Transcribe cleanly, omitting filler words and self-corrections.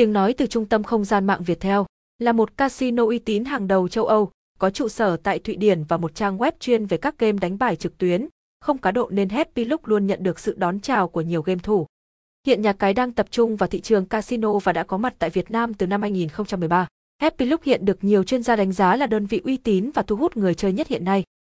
Tiếng nói từ trung tâm không gian mạng Việt Theo là một casino uy tín hàng đầu châu Âu, có trụ sở tại Thụy Điển và một trang web chuyên về các game đánh bài trực tuyến, không cá độ nên Happy Luke luôn nhận được sự đón chào của nhiều game thủ. Hiện nhà cái đang tập trung vào thị trường casino và đã có mặt tại Việt Nam từ năm 2013. Happy Luke hiện được nhiều chuyên gia đánh giá là đơn vị uy tín và thu hút người chơi nhất hiện nay.